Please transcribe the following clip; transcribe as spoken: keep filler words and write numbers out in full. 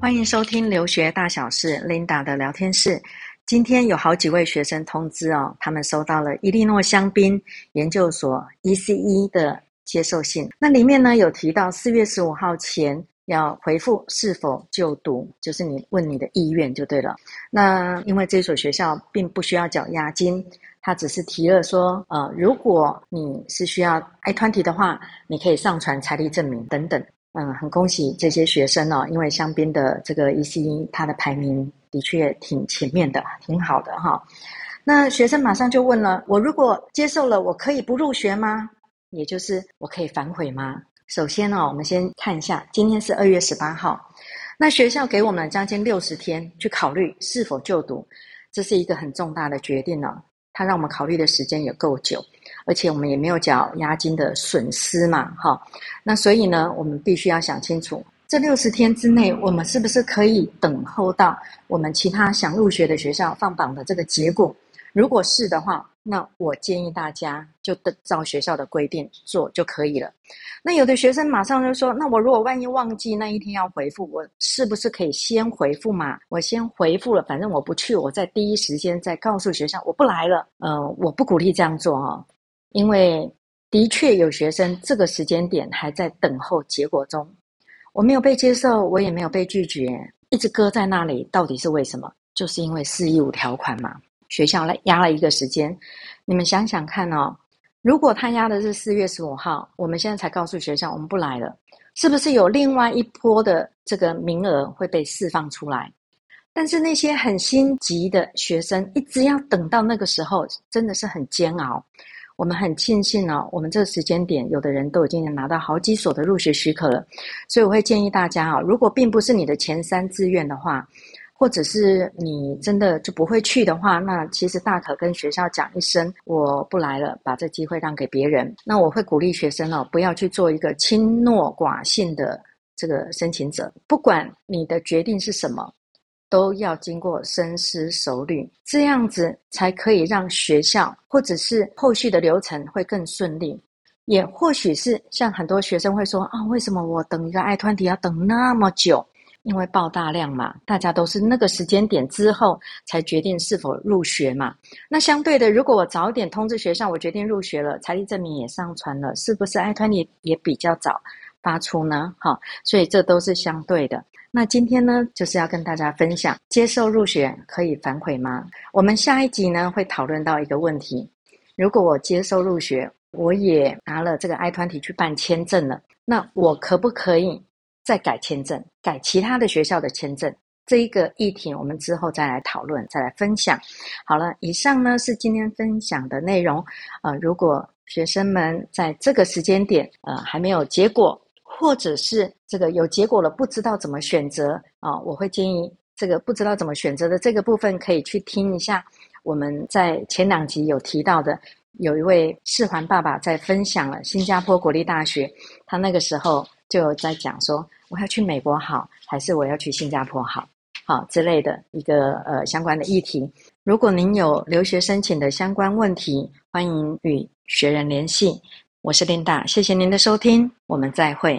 欢迎收听留学大小事 Linda 的聊天室。今天有好几位学生通知哦，他们收到了伊利诺香槟研究所 E C E 的接受信，那里面呢有提到四月十五号前要回复是否就读，就是你问你的意愿就对了。那因为这所学校并不需要缴押金，他只是提了说呃，如果你是需要 I 二十 的话，你可以上传财力证明等等。嗯，很恭喜这些学生哦，因为香槟的这个 E C E 它的排名的确挺前面的，挺好的哈、哦。那学生马上就问了，我如果接受了，我可以不入学吗？也就是我可以反悔吗？首先哦，我们先看一下，今天是二月十八号，那学校给我们将近六十天去考虑是否就读，这是一个很重大的决定哦，它让我们考虑的时间也够久，而且我们也没有缴押金的损失嘛，哈、哦。那所以呢，我们必须要想清楚，这六十天之内，我们是不是可以等候到我们其他想入学的学校放榜的这个结果？如果是的话，那我建议大家就照学校的规定做就可以了。那有的学生马上就说，那我如果万一忘记那一天要回复，我是不是可以先回复嘛？我先回复了，反正我不去，我在第一时间再告诉学校我不来了。呃，我不鼓励这样做哦，因为的确有学生这个时间点还在等候结果中，我没有被接受，我也没有被拒绝，一直搁在那里，到底是为什么？就是因为四一五条款嘛，学校来压了一个时间。你们想想看哦，如果他压的是四月十五号，我们现在才告诉学校我们不来了，是不是有另外一波的这个名额会被释放出来？但是那些很心急的学生一直要等到那个时候，真的是很煎熬。我们很庆幸哦，我们这个时间点有的人都已经拿到好几所的入学许可了，所以我会建议大家哦，如果并不是你的前三志愿的话，或者是你真的就不会去的话，那其实大可跟学校讲一声我不来了，把这机会让给别人。那我会鼓励学生哦，不要去做一个轻诺寡信的这个申请者，不管你的决定是什么，都要经过深思熟虑，这样子才可以让学校或者是后续的流程会更顺利。也或许是像很多学生会说啊，为什么我等一个 I 二十 要等那么久？因为爆大量嘛，大家都是那个时间点之后才决定是否入学嘛。那相对的，如果我早点通知学校我决定入学了，财力证明也上传了，是不是 I 二十 也比较早发出呢？好，所以这都是相对的。那今天呢，就是要跟大家分享，接受入学可以反悔吗？我们下一集呢会讨论到一个问题，如果我接受入学，我也拿了这个 I 二十 去办签证了，那我可不可以再改签证，改其他的学校的签证？这一个议题我们之后再来讨论，再来分享。好了，以上呢是今天分享的内容。呃，如果学生们在这个时间点呃还没有结果，或者是这个有结果了不知道怎么选择啊、呃，我会建议这个不知道怎么选择的这个部分可以去听一下我们在前两集有提到的，有一位世环爸爸在分享了新加坡国立大学，他那个时候就在讲说我要去美国好还是我要去新加坡好好之类的一个呃相关的议题。如果您有留学申请的相关问题，欢迎与学人联系。我是琳达，谢谢您的收听，我们再会。